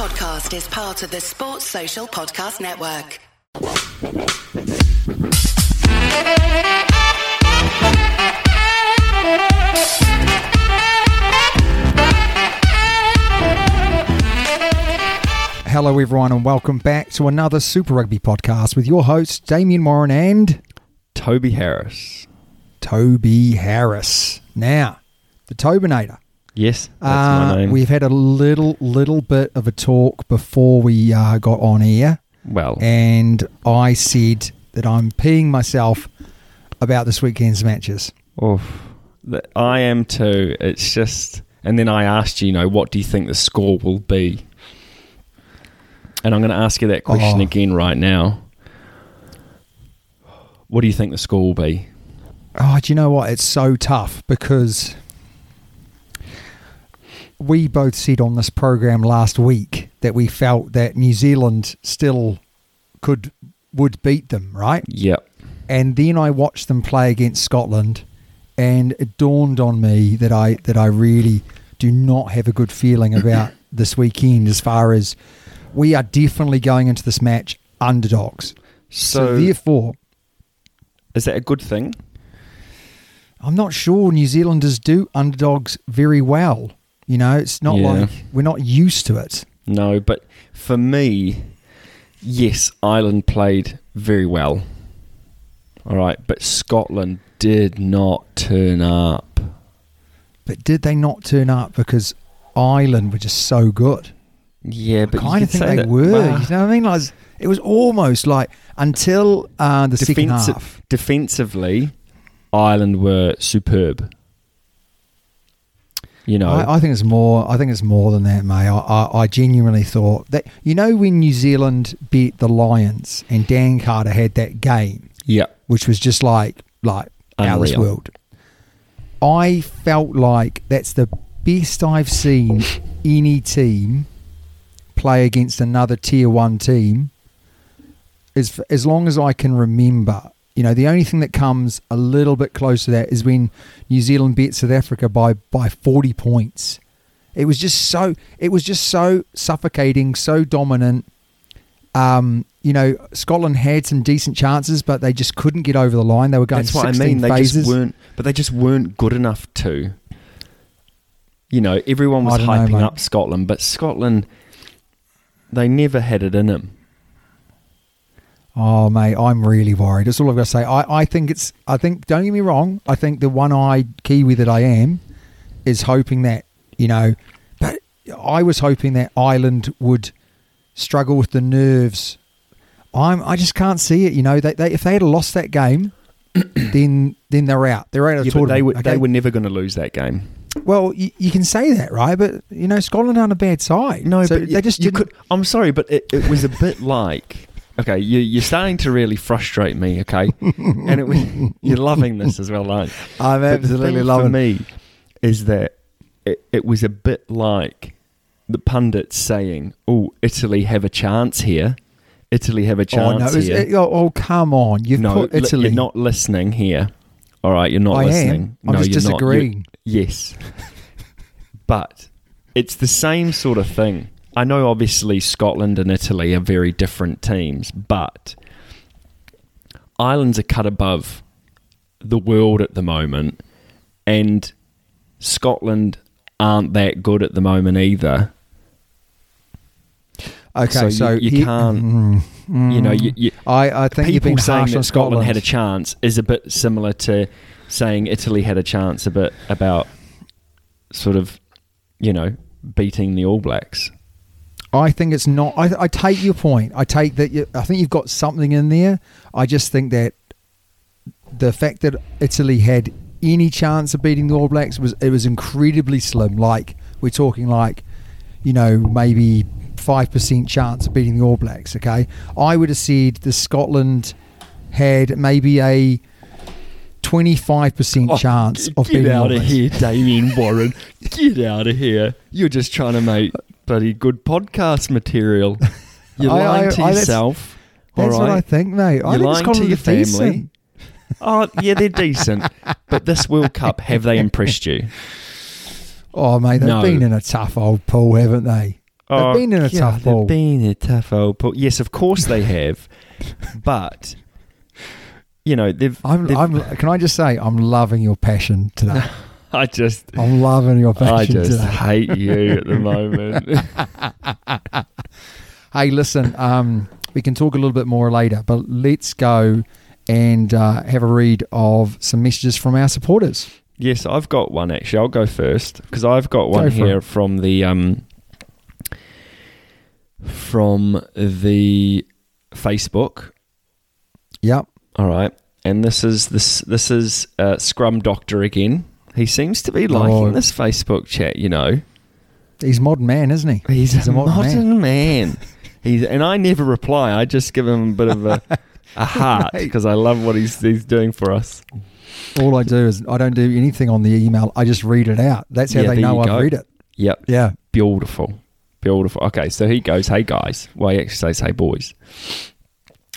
podcast is part of the Sports Social Podcast Network. Hello everyone and welcome back to another Super Rugby podcast with your hosts Damian Moran and Toby Harris. Now, the Tobinator. Yes, that's my name. We've had a little bit of a talk before we got on air. Well. And I said that I'm peeing myself about this weekend's matches. Oof. I am too. It's just... And then I asked you, what do you think the score will be? And I'm going to ask you that question again right now. What do you think the score will be? Oh, do you know what? It's so tough because... We both said on this program last week that we felt that New Zealand still would beat them, right? Yep. And then I watched them play against Scotland, and it dawned on me that I really do not have a good feeling about this weekend. As far as we are definitely going into this match underdogs, so therefore, is that a good thing? I'm not sure. New Zealanders do underdogs very well. It's not like we're not used to it. No, but for me, yes, Ireland played very well. All right, but Scotland did not turn up. But did they not turn up because Ireland were just so good? Yeah, but I kind of think they were. Well, you know what I mean? Like, it was almost like until the second half. Defensively, Ireland were superb. I think it's more. I think it's more than that, mate. I genuinely thought that. When New Zealand beat the Lions and Dan Carter had that game, yeah, which was just like out of this world. I felt like that's the best I've seen any team play against another Tier 1 team as long as I can remember. The only thing that comes a little bit close to that is when New Zealand beat South Africa by 40 points. It was just so suffocating, so dominant. Scotland had some decent chances, but they just couldn't get over the line. They were going 16 phases. That's what I mean. They just weren't good enough to. Everyone was hyping up Scotland, but Scotland, they never had it in them. Oh, mate, I'm really worried. That's all I've got to say. I think, don't get me wrong, I think the one-eyed Kiwi that I am is hoping that, but I was hoping that Ireland would struggle with the nerves. I just can't see it, If they had lost that game, then they're out. They're out of the tournament. They were never going to lose that game. Well, you can say that, right? But, Scotland aren't a bad side. No, so but they just didn't. I'm sorry, but it was a bit like... Okay, you're starting to really frustrate me, okay? And you're loving this as well, aren't you? I'm absolutely loving it. The thing for me is that it was a bit like the pundits saying, Italy have a chance here. Here. Come on. You've put Italy. You're not listening here. All right, you're not listening. I am. I'm just disagreeing. Yes. But it's the same sort of thing. I know obviously Scotland and Italy are very different teams, but Ireland's a cut above the world at the moment, and Scotland aren't that good at the moment either. Okay, so you can't... I think people you've been saying that Scotland had a chance is a bit similar to saying Italy had a chance a bit about sort of, beating the All Blacks. I think it's not. I take your point. I think you've got something in there. I just think that the fact that Italy had any chance of beating the All Blacks was incredibly slim. Like we're talking, maybe 5% chance of beating the All Blacks. Okay, I would have said the Scotland had maybe a 25% chance of beating the All Blacks. Get out of here, Damien Warren. Get out of here. You're just trying to make. Bloody good podcast material. You're lying to yourself. That's what I think, mate. You're lying to your family. Oh, yeah, they're decent. But this World Cup, have they impressed you? Oh, mate, they've been in a tough old pool, haven't they? Oh, they've been in a tough hole. They've been in a tough hole. But yes, of course they have. But, you know, they've can I just say, I'm loving your passion today. I'm loving your passion today. Hate you at the moment. Hey, listen, we can talk a little bit more later, but let's go and have a read of some messages from our supporters. Yes, I've got one actually. I'll go first because I've got one here from the Facebook. Yep. All right, and this is Scrum Doctor again. He seems to be liking this Facebook chat. You know, he's a modern man, isn't he? He's a modern man. And I never reply. I just give him a bit of a heart because I love what he's doing for us. All I do is I don't do anything on the email. I just read it out. That's how they know I read it. Yep. Yeah. Beautiful. Okay, so he goes, hey, guys. Well, he actually says, hey, boys.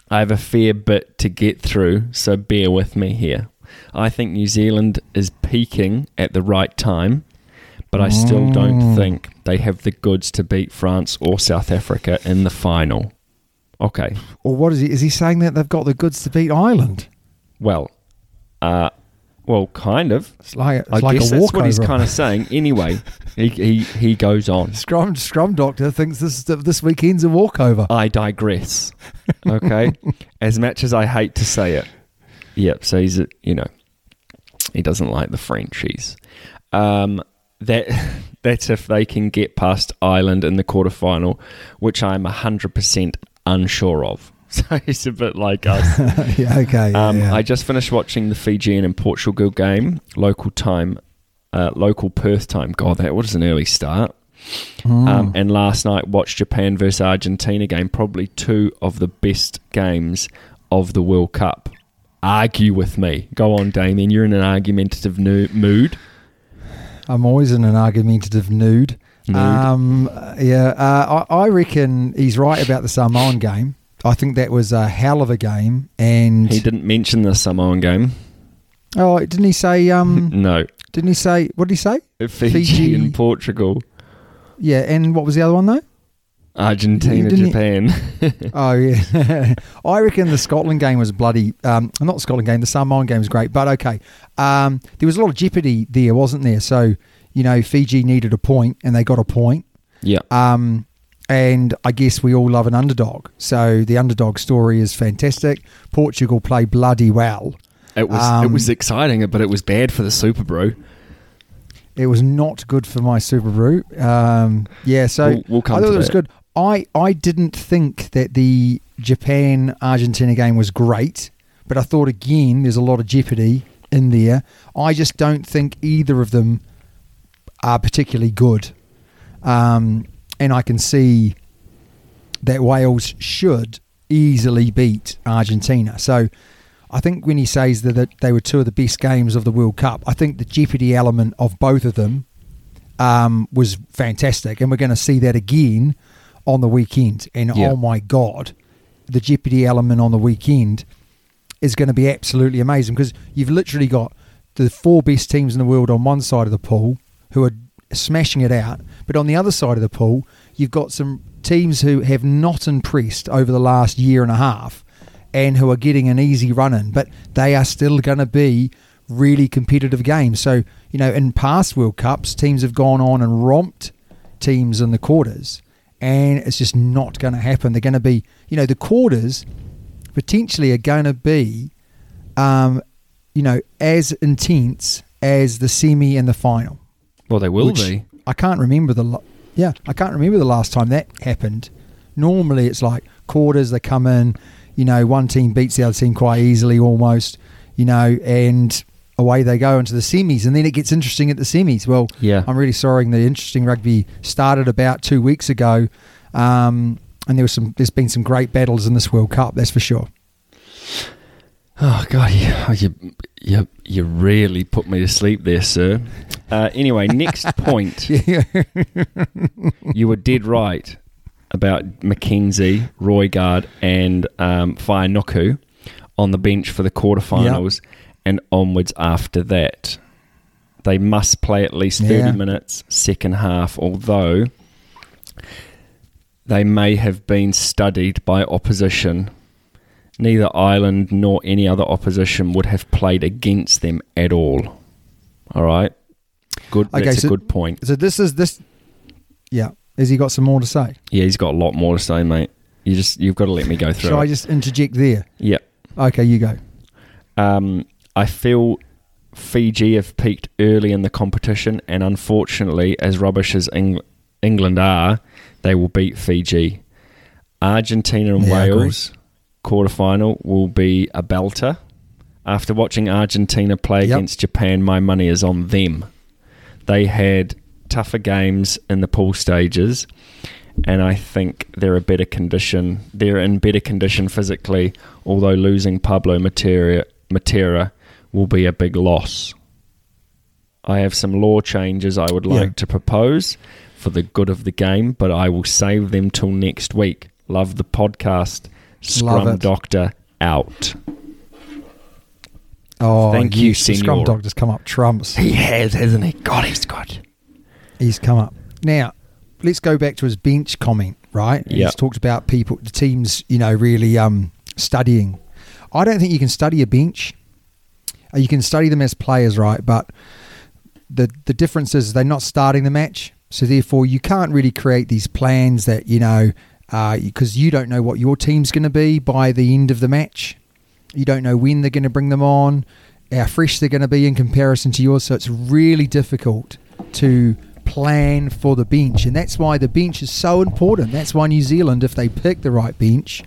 I have a fair bit to get through, so bear with me here. I think New Zealand is peaking at the right time, but I still don't think they have the goods to beat France or South Africa in the final. Okay. Or what is he? Is he saying that they've got the goods to beat Ireland? Well, kind of. It's like a walkover. That's what he's kind of saying. Anyway, he goes on. Scrum Doctor thinks this weekend's a walkover. I digress. Okay, as much as I hate to say it. Yep. So he's he doesn't like the Frenchies. That's if they can get past Ireland in the quarterfinal, which I'm 100% unsure of. So he's a bit like us. I just finished watching the Fijian and Portugal game, local Perth time. God, that was an early start. And last night watched Japan versus Argentina game, probably two of the best games of the World Cup. Argue with me. Go on, Damien. You're in an argumentative mood. I'm always in an argumentative mood. I reckon he's right about the Samoan game. I think that was a hell of a game, and he didn't mention the Samoan game. Oh, didn't he say? No. Didn't he say? What did he say? Fiji and Portugal. Yeah, and what was the other one though? Argentina, Japan. I reckon the Scotland game was bloody. Not the Scotland game. The Samoan game was great, but okay. There was a lot of jeopardy there, wasn't there? So Fiji needed a point, and they got a point. Yeah. And I guess we all love an underdog. So the underdog story is fantastic. Portugal play bloody well. It was exciting, but it was bad for the Super Brew. It was not good for my Super Brew. So we'll come I thought to it that. Was good. I didn't think that the Japan-Argentina game was great, but I thought, again, there's a lot of jeopardy in there. I just don't think either of them are particularly good. And I can see that Wales should easily beat Argentina. So I think when he says that they were two of the best games of the World Cup, I think the jeopardy element of both of them was fantastic. And we're going to see that again on the weekend. And Oh my God, the jeopardy element on the weekend is going to be absolutely amazing because you've literally got the four best teams in the world on one side of the pool who are smashing it out, but on the other side of the pool you've got some teams who have not impressed over the last year and a half and who are getting an easy run in, but they are still going to be really competitive games. So in past World Cups, teams have gone on and romped teams in the quarters, and it's just not going to happen. They're going to be the quarters potentially are going to be as intense as the semi and the final. Well, they will be. I can't remember the last time that happened. Normally, it's like quarters. They come in, one team beats the other team quite easily, almost, and away they go into the semis, and then it gets interesting at the semis. Well, yeah. I'm really sorry. The interesting rugby started about 2 weeks ago, and there's been some great battles in this World Cup. That's for sure. Oh, God, you really put me to sleep there, sir. Anyway, next point. You were dead right about McKenzie, Roy Guard, and Fainoku on the bench for the quarterfinals and onwards after that. They must play at least 30 minutes, second half, although They may have been studied by opposition. Neither Ireland nor any other opposition would have played against them at all. All right? Good. Okay, that's so, a good point. So this is this... Yeah. Has he got some more to say? Yeah, he's got a lot more to say, mate. You've got to let me go through. Shall I just interject there? Yeah. Okay, you go. I feel Fiji have peaked early in the competition, and unfortunately, as rubbish as England are, they will beat Fiji. Argentina and Wales quarterfinal will be a belter. After watching Argentina play against Japan, my money is on them. They had tougher games in the pool stages, and I think they're a better condition. They're in better condition physically, although losing Pablo Matera will be a big loss. I have some law changes I would like to propose for the good of the game, but I will save them till next week. Love the podcast. Scrum Doctor out. Oh, thank you, Senor. Scrum Doctor's come up trumps. He has, hasn't he? God, he's good. He's come up. Now, let's go back to his bench comment, right? Yep. He's talked about people, the teams, you know, really studying. I don't think you can study a bench. You can study them as players, right? But the difference is they're not starting the match. So, therefore, you can't really create these plans that, you know, because you don't know what your team's going to be by the end of the match. You don't know when they're going to bring them on, how fresh they're going to be in comparison to yours. So, it's really difficult to plan for the bench, and that's why the bench is so important. That's why New Zealand, if they pick the right bench,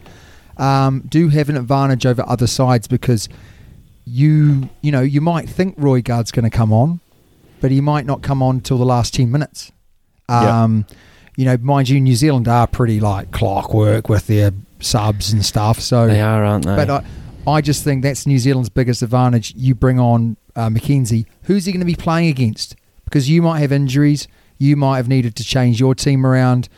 do have an advantage over other sides, because you know, you might think Roy Guard's going to come on, but he might not come on till the last 10 minutes. You know, mind you, New Zealand are pretty like clockwork with their subs and stuff, so they are, aren't they? But I just think that's New Zealand's biggest advantage. You bring on McKenzie. Who's he going to be playing against? Because you might have injuries, you might have needed to change your team around.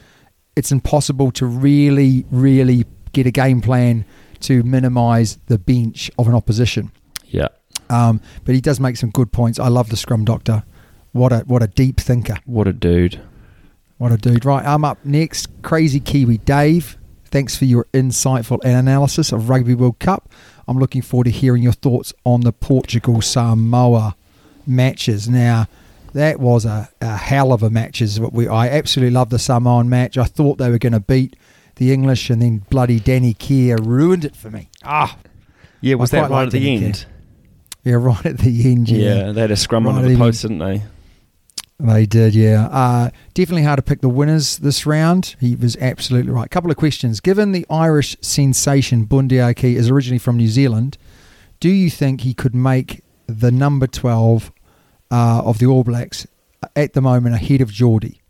It's impossible to really, really get a game plan to minimise the bench of an opposition. Yeah. But he does make some good points. I love the Scrum Doctor. What a deep thinker. What a dude. What a dude. Right, I'm up next. Crazy Kiwi Dave, thanks for your insightful analysis of Rugby World Cup. I'm looking forward to hearing your thoughts on the Portugal-Samoa matches. Now, that was a hell of a match. I absolutely loved the Samoan match. I thought they were going to beat the English, and then bloody Danny Kerr ruined it for me. Yeah, was that right at the end? Yeah, right at the end, yeah. Yeah, they had a scrum under the post, didn't they? They did, yeah. Definitely hard to pick the winners this round. He was absolutely right. Couple of questions. Given the Irish sensation Bundee Aki is originally from New Zealand, do you think he could make the number 12 of the All Blacks at the moment ahead of Jordie?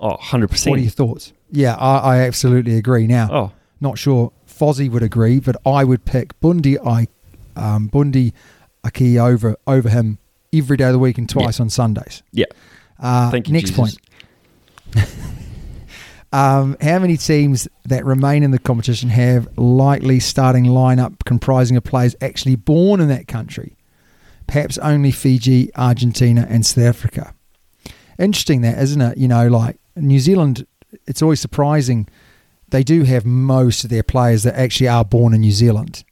100%. What are your thoughts? Yeah, I absolutely agree. Now, not sure Fozzie would agree, but I would pick Bundee Aki over him every day of the week and twice on Sundays. Yeah. Thank you, next Jesus. Point. How many teams that remain in the competition have likely starting lineup comprising of players actually born in that country? Perhaps only Fiji, Argentina and South Africa. Interesting that, isn't it? You know, like New Zealand, it's always surprising. They do have most of their players that actually are born in New Zealand.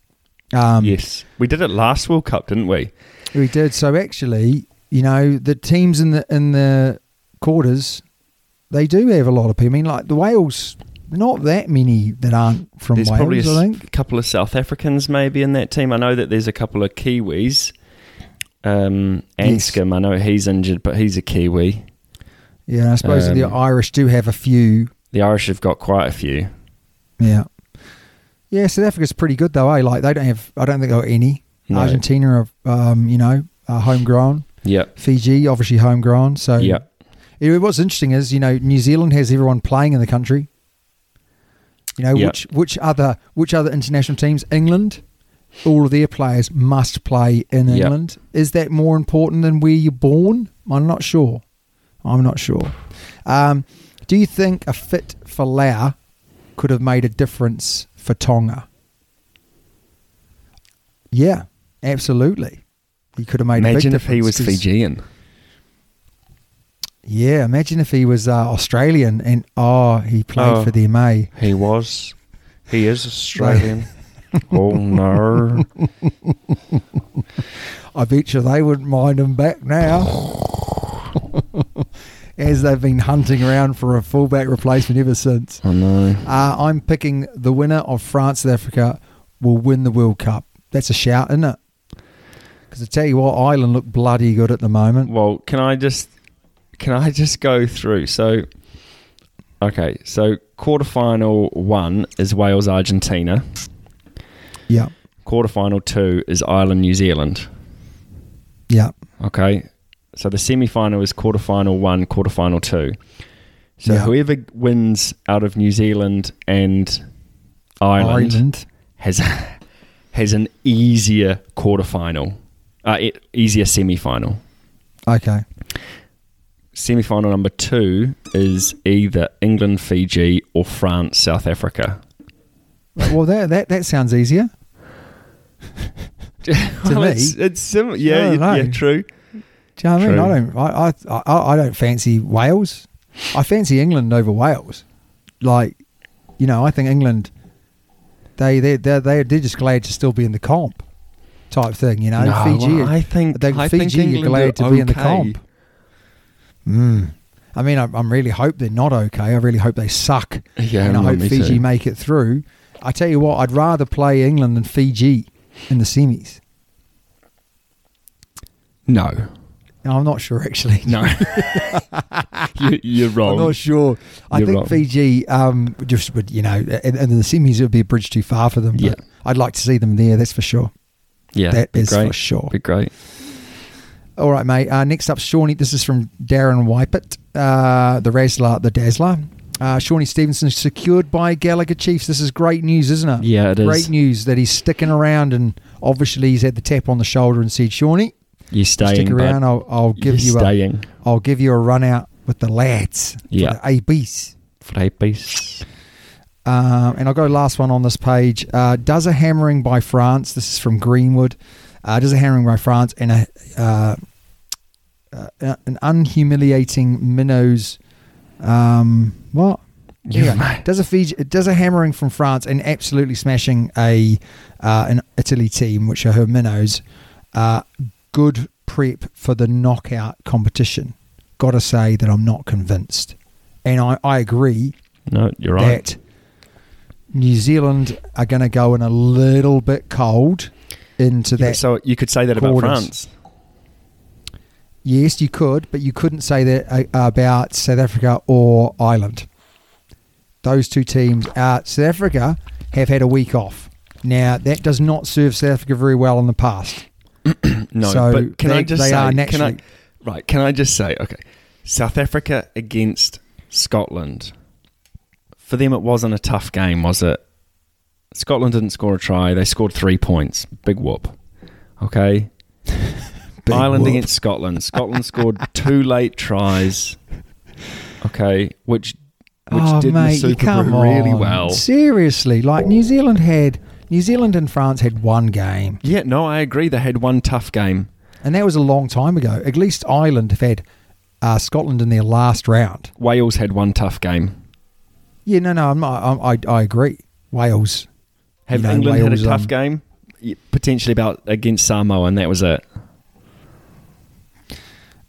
Yes. We did it last World Cup, didn't we? We did. So actually, you know, the teams in the quarters, they do have a lot of people. I mean, like the Wales, not that many that aren't from Wales, I think. There's probably a couple of South Africans maybe in that team. I know that there's a couple of Kiwis. Anscombe, I know he's injured, but he's a Kiwi. Yeah, I suppose the Irish do have a few. The Irish have got quite a few. Yeah. Yeah, South Africa's pretty good though, eh? Like they don't have, I don't think they've got any. No. Argentina are, are homegrown. Yeah. Fiji, obviously homegrown. So yeah. What's interesting is, you know, New Zealand has everyone playing in the country. You know, which other international teams? England? All of their players must play in England. Yep. Is that more important than where you're born? I'm not sure. Do you think a fit for Lauer could have made a difference for Tonga? Yeah, absolutely. He could have made a big difference. Imagine if he was Fijian. Yeah, imagine if he was Australian and he played for them, eh? He was. He is Australian. Oh, no. I bet you they wouldn't mind him back now. As they've been hunting around for a fullback replacement ever since. I know. I'm picking the winner of France, South Africa will win the World Cup. That's a shout, isn't it? Because I tell you what, Ireland look bloody good at the moment. Well, can I just go through? So, okay, so quarterfinal 1 is Wales, Argentina. Yeah. Quarterfinal 2 is Ireland, New Zealand. Yeah. Okay. So the semi-final is quarterfinal 1, quarterfinal 2. So whoever wins out of New Zealand and Ireland. has an easier quarterfinal, easier semi-final. Okay. Semi-final number 2 is either England, Fiji, or France, South Africa. Well, that sounds easier. to me. It's similar. Yeah, true. Do you know what I mean? I don't fancy Wales. I fancy England over Wales. Like, you know, I think England, they're just glad to still be in the comp type thing, you know. No, Fiji, well, I think Fiji are glad to be in the comp. I mean, I really hope they're not okay. I really hope they suck. Yeah, and I hope Fiji make it through. I tell you what, I'd rather play England than Fiji in the semis. No. I'm not sure, actually. No. You're wrong. I'm not sure. I think Fiji, just would, you know, and the semis would be a bridge too far for them. Yeah. I'd like to see them there, that's for sure. Yeah. That is great. For sure. Be great. All right, mate. Next up, Shawnee. This is from Darren Wipett, the Dazzler. Shawnee Stevenson secured by Gallagher Chiefs. This is great news, isn't it? Yeah, it is. Great news that he's sticking around, and obviously he's had the tap on the shoulder and said, Shawnee, you staying, stick around. I'll give you a run out with the lads. Yeah. For the ABs. And I'll go last one on this page. Does a hammering by France. This is from Greenwood. Does a hammering by France and an unhumiliating minnows. What? Yeah. Does a hammering from France and absolutely smashing an Italy team, which are her minnows. Good prep for the knockout competition. Got to say that I'm not convinced. And I agree. No, you're right. That New Zealand are going to go in a little bit cold into that. So you could say that about France. Yes, you could, but you couldn't say that about South Africa or Ireland. Those two teams. South Africa have had a week off. Now, that does not serve South Africa very well in the past. No, so but can I just say, okay, South Africa against Scotland. For them, it wasn't a tough game, was it? Scotland didn't score a try. They scored 3 points. Big whoop. Okay. Ireland against Scotland. Scotland scored 2 late tries. Okay, which did the Super Bowl really well. Seriously, like New Zealand and France had one game. Yeah, no, I agree. They had one tough game. And that was a long time ago. At least Ireland have had Scotland in their last round. Wales had one tough game. Yeah, no, I agree. Wales. Have England had a tough game? Potentially against Samoa, and that was it.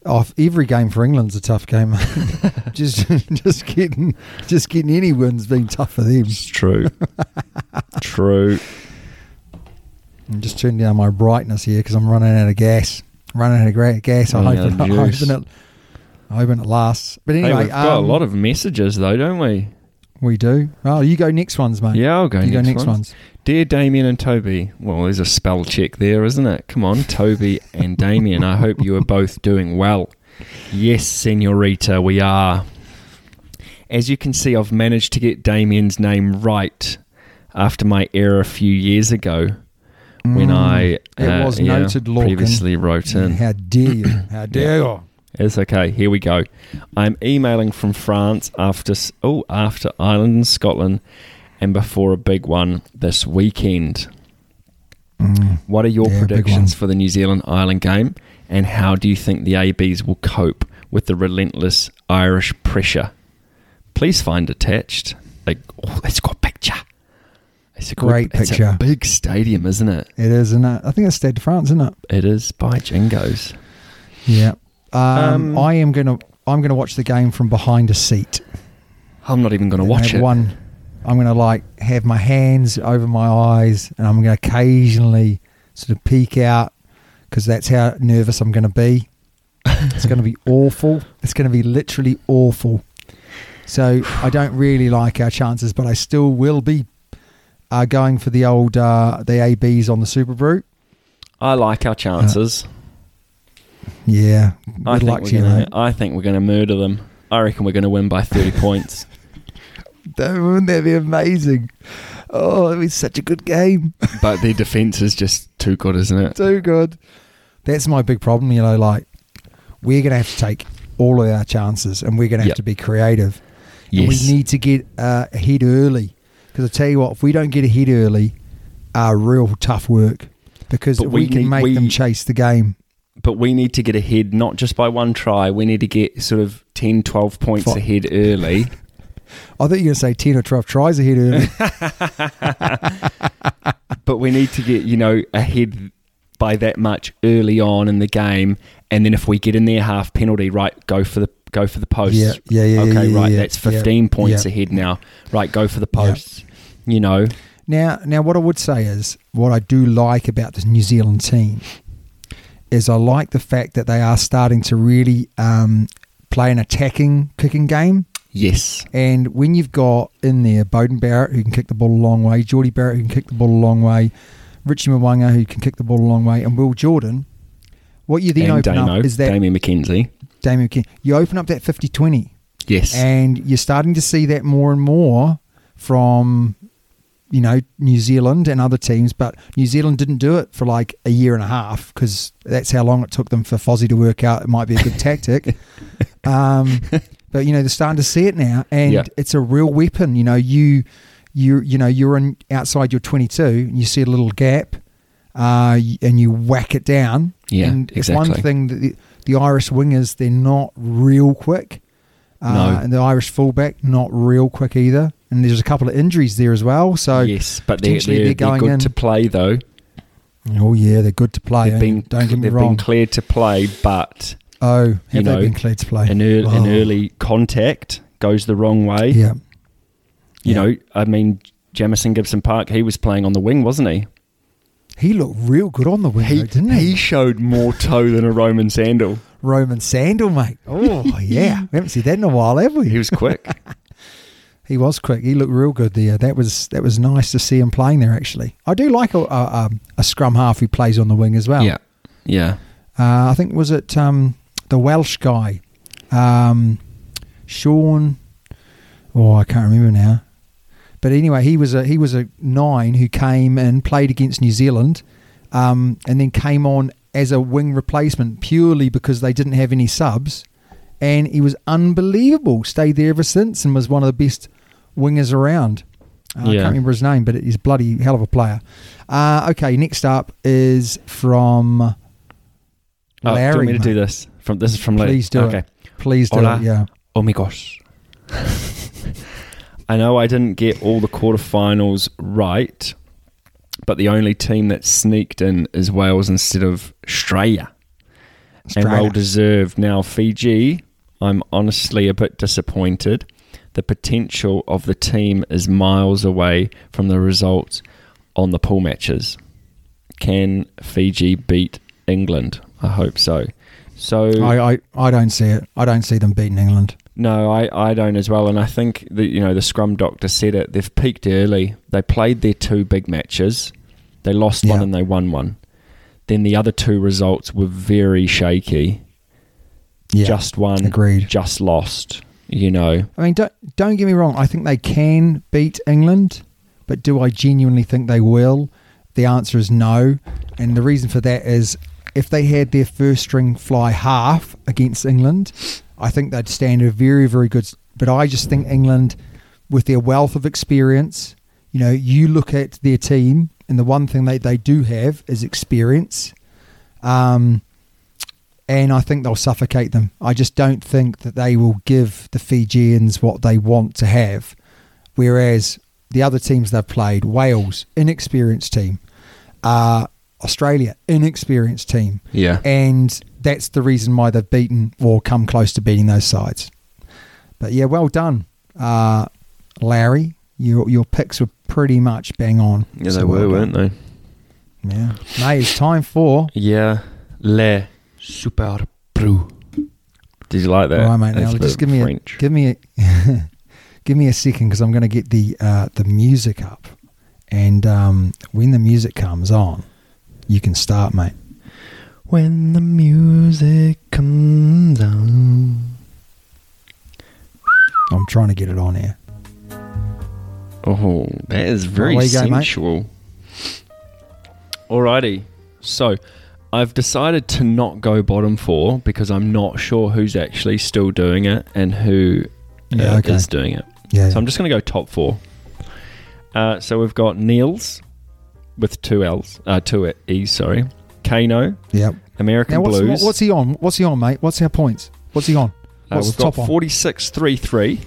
Oh, every game for England's a tough game. just getting any wins being tough for them. It's true. True. I'm just turning down my brightness here because I'm running out of gas. I hope it lasts. But anyway, we've got a lot of messages though, don't we? We do. Oh, you go next ones, mate. Yeah, I'll go. You go next ones. Dear Damien and Toby. Well, there's a spell check there, isn't it? Come on, Toby and Damien. I hope you are both doing well. Yes, senorita, we are. As you can see, I've managed to get Damien's name right after my error a few years ago when I previously wrote in. How dare you? How dare you? It's okay. Here we go. I'm emailing from France after Ireland and Scotland and before a big one this weekend. What are your predictions for the New Zealand-Ireland game and how do you think the ABs will cope with the relentless Irish pressure. Please find attached. Like, oh, it's got a picture. It's a great picture. It's a big stadium, isn't it? It is, isn't it? I think it's Stade de France, isn't it? It is, by jingoes. Yeah. I'm gonna watch the game from behind a seat. I'm not even gonna watch it. I'm gonna have my hands over my eyes, and I'm gonna occasionally sort of peek out because that's how nervous I'm gonna be. It's gonna be awful. It's gonna be literally awful. So I don't really like our chances, but I still will be going for the old the ABs on the Super Brew. I like our chances. Yeah, good luck to you, mate. I think we're going to murder them. I reckon we're going to win by 30 points. Wouldn't that be amazing? Oh, it'd be such a good game. But their defence is just too good, isn't it? Too good. That's my big problem, we're going to have to take all of our chances and we're going to have to be creative. Yes. And we need to get ahead early. Because I tell you what, if we don't get ahead early, real tough work. Because we can make them chase the game. But we need to get ahead, not just by one try. We need to get sort of 10, 12 points ahead early. I thought you were going to say 10 or 12 tries ahead early. But we need to get, ahead by that much early on in the game. And then if we get in their half penalty, right, go for the posts. Yeah, that's 15 points ahead now. Right, go for the posts, Now, what I would say is, what I do like about this New Zealand team is I like the fact that they are starting to really play an attacking kicking game. Yes. And when you've got in there Beauden Barrett, who can kick the ball a long way, Jordie Barrett, who can kick the ball a long way, Richie Mo'unga, who can kick the ball a long way, and Will Jordan, what you then open up is that... Damien McKenzie. You open up that 50-20. Yes. And you're starting to see that more and more from... New Zealand and other teams, but New Zealand didn't do it for a year and a half because that's how long it took them for Fozzie to work out it might be a good tactic. But, they're starting to see it now, and it's a real weapon. You're outside your 22 and you see a little gap and you whack it down. Yeah, and exactly. It's one thing that the Irish wingers, they're not real quick. No. And the Irish fullback, not real quick either. And there's a couple of injuries there as well. So yes, but they're good to play though. Oh yeah, they're good to play. Don't get me wrong. They've been cleared to play, but have they been cleared to play? An early contact goes the wrong way. Yeah. Jamison Gibson Park, he was playing on the wing, wasn't he? He looked real good on the wing, didn't he? He showed more toe than a Roman sandal. Roman sandal, mate. Oh, yeah. We haven't seen that in a while, have we? He was quick. He was quick. He looked real good there. That was nice to see him playing there, actually. I do like a scrum half who plays on the wing as well. Yeah. Yeah. I think, was it the Welsh guy? Sean... Oh, I can't remember now. But anyway, he was a 9 who came and played against New Zealand and then came on as a wing replacement purely because they didn't have any subs. And he was unbelievable. Stayed there ever since and was one of the best wingers around. I can't remember his name, but he's a bloody hell of a player. Okay, next up is from Larry. Do you want me to do this? This is from Larry. Please do it. Please do it, yeah. Oh my gosh. I know I didn't get all the quarterfinals right, but the only team that sneaked in is Wales instead of Australia. And well deserved. Now, Fiji, I'm honestly a bit disappointed. The potential of the team is miles away from the results on the pool matches. Can Fiji beat England? I hope so. So I don't see it. I don't see them beating England. No, I don't as well. And I think that, the Scrum Doctor said it. They've peaked early. They played their two big matches. They lost one and they won one. Then the other two results were very shaky. Yeah, just won, agreed. Just lost, I mean, don't get me wrong. I think they can beat England, but do I genuinely think they will? The answer is no. And the reason for that is if they had their first string fly half against England, I think they'd stand a very, very good... But I just think England, with their wealth of experience, you look at their team, and the one thing they do have is experience. and I think they'll suffocate them. I just don't think that they will give the Fijians what they want to have, whereas the other teams they've played, Wales, inexperienced team, Australia, inexperienced team. Yeah. And that's the reason why they've beaten or come close to beating those sides. But yeah, well done, Larry. Your picks were pretty much bang on. Yeah, so they were, weren't they? Yeah. Mate, it's time for... Yeah. Le Super Pro. Did you like that? All right, mate. Now, just give me a second, because I'm going to get the music up. And when the music comes on, you can start, mate. When the music comes on. I'm trying to get it on here. Oh, that is very sensual. Alrighty. So, I've decided to not go bottom four because I'm not sure who's actually still doing it and who is doing it. Yeah. So, I'm just going to go top four. So, we've got Niels with two E's. Kano. Yep. American Blues. What's he on? What's he on, mate? What's our points? What's he on? What's we've got 46.33.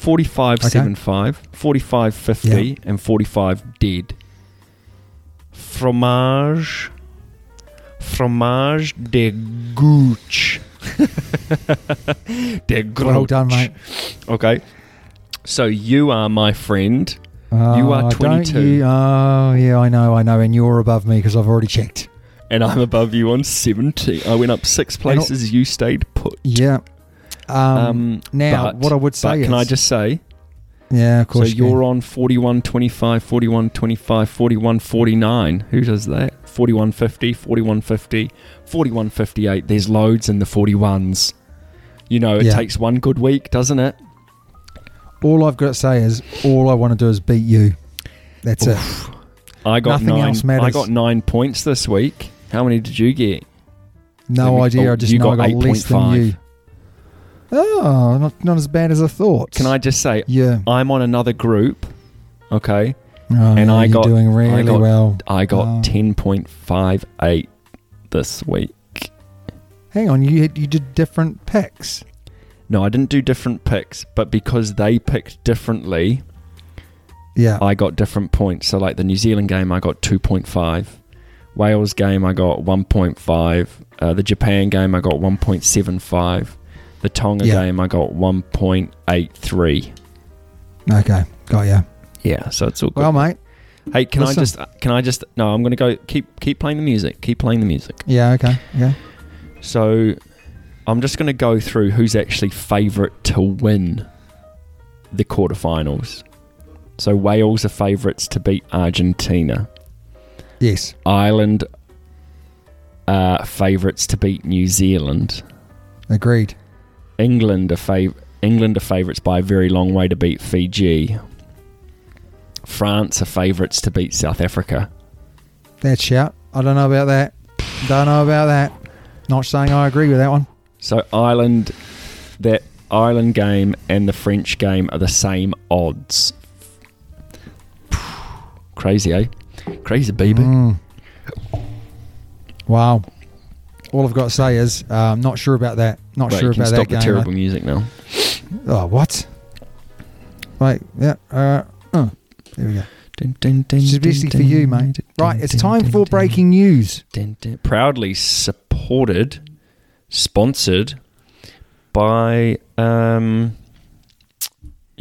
45.75, 45.50, and 45 dead. Fromage de Gooch. De Gooch. Well done, mate. Okay. So you are my friend. You are 22. I know. And you're above me because I've already checked. And I'm above you on 70. I went up 6 places. You stayed put. Yeah. Now, what I would say is... Can I just say? Yeah, of course. So you're on 41.25, 41.25, 41.49. Who does that? 41.50, 41.50, 41.58. There's loads in the 41s. You know, it takes one good week, doesn't it? All I've got to say is, all I want to do is beat you. That's it. Nothing else matters. I got 9 points this week. How many did you get? No idea. I just know I got less than you. Oh, not as bad as I thought. Can I just say, I'm on another group, okay? Oh, and I got doing really well. I got 10.58 this week. Hang on, you did different picks? No, I didn't do different picks, but because they picked differently, I got different points. So, like the New Zealand game, I got 2.5. Wales game, I got 1.5. The Japan game, I got 1.75. The Tonga game, I got 1.83. Okay, got you. Yeah, so it's all good. Well, mate. Hey, can I just? No, I'm going to go. Keep playing the music. Keep playing the music. Yeah. Okay. Yeah. So, I'm just going to go through who's actually favourite to win the quarterfinals. So Wales are favourites to beat Argentina. Yes. Ireland are favourites to beat New Zealand. Agreed. England are favourites by a very long way to beat Fiji. France are favourites to beat South Africa. That's shout. I don't know about that. Not saying I agree with that one. So Ireland, that Ireland game and the French game are the same odds. Crazy, eh? Crazy, baby. Mm. Wow. All I've got to say is, not sure about that. Not sure about that. Stop the terrible music now. Oh, what? Right, yeah. There we go. Especially for you, mate. Right, it's time for breaking news. Proudly supported, sponsored by your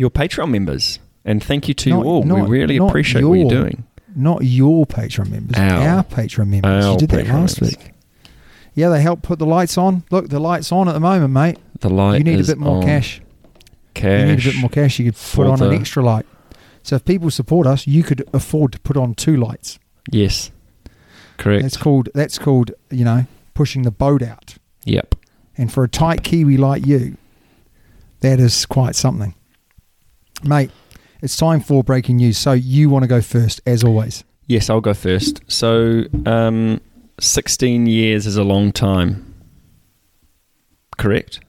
Patreon members, and thank you to you all. We really appreciate what you're doing. Not your Patreon members, our Patreon members. You did that last week. Yeah, they help put the lights on. Look, the light's on at the moment, mate. The light is on. You need a bit more cash. You need a bit more cash. You could put on an extra light. So if people support us, you could afford to put on 2 lights. Yes, correct. That's called pushing the boat out. Yep. And for a tight Kiwi like you, that is quite something. Mate, it's time for breaking news. So you want to go first, as always. Yes, I'll go first. So... 16 years is a long time. Correct?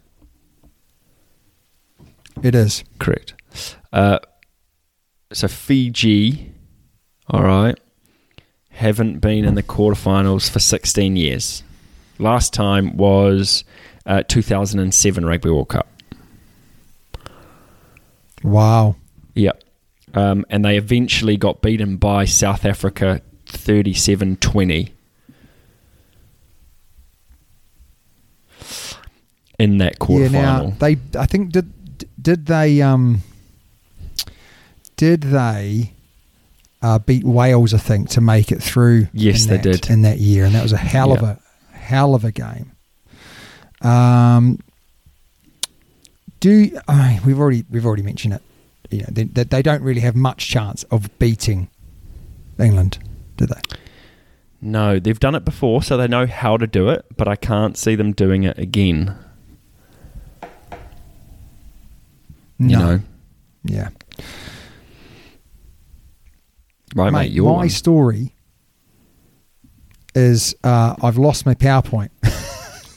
It is. Correct. So Fiji, all right, haven't been in the quarterfinals for 16 years. Last time was 2007 Rugby World Cup. Wow. Yep. And they eventually got beaten by South Africa 37-20 in that quarterfinal. Yeah, now they, I think, did they beat Wales, I think, to make it through? Yes, they did in that year, and that was a hell of a game. We've already mentioned it. You know, they don't really have much chance of beating England, do they? No, they've done it before, so they know how to do it, but I can't see them doing it again. No. You know? Yeah. Right, mate, my one. Story is I've lost my PowerPoint.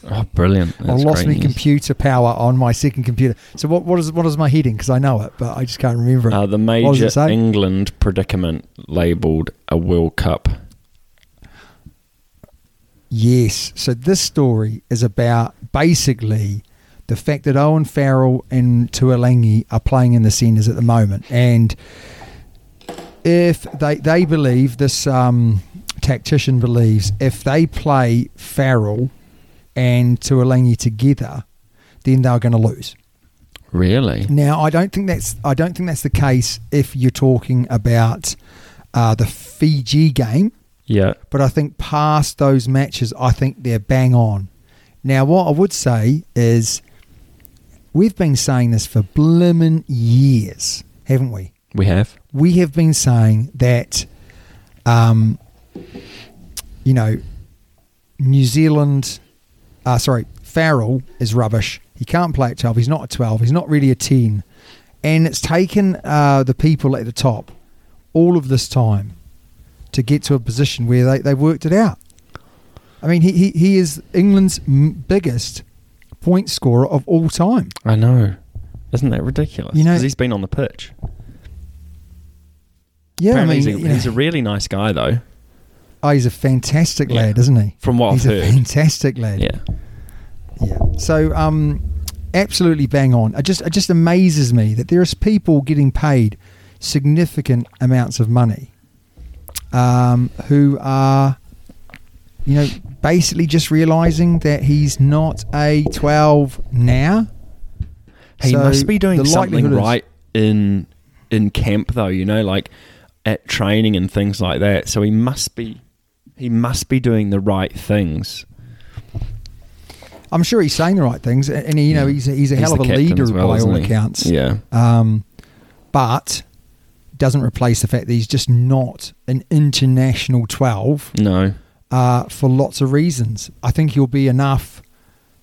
Oh, brilliant. That's I lost my computer power on my second computer. So what is my heading? Because I know it, but I just can't remember it. The major England predicament labelled a World Cup. Yes. So this story is about basically the fact that Owen Farrell and Tuilagi are playing in the centres at the moment. And if they believe, this tactician believes, if they play Farrell and Tuilagi together, then they're going to lose. Really? Now, I don't think that's the case if you're talking about the Fiji game. Yeah. But I think past those matches, I think they're bang on. Now, what I would say is, we've been saying this for blimmin' years, haven't we? We have. We have been saying that, you know, New Zealand. Farrell is rubbish. He can't play at 12. He's not a 12. He's not really a 10. And it's taken the people at the top all of this time to get to a position where they worked it out. I mean, he is England's biggest point scorer of all time. I know. Isn't that ridiculous? Because he's been on the pitch. Yeah, apparently he's a really nice guy, though. Oh, he's a fantastic lad, isn't he? From what I've heard. He's a fantastic lad. Yeah. Yeah. So, absolutely bang on. It just amazes me that there is people getting paid significant amounts of money who are, you know, basically just realising that he's not a 12 now. He must be doing something right in camp, though, you know, like at training and things like that. So he must be doing the right things. I'm sure he's saying the right things, and he, you know, he's a hell of a leader by all accounts. Yeah. But doesn't replace the fact that he's just not an international 12. No. For lots of reasons. I think he'll be enough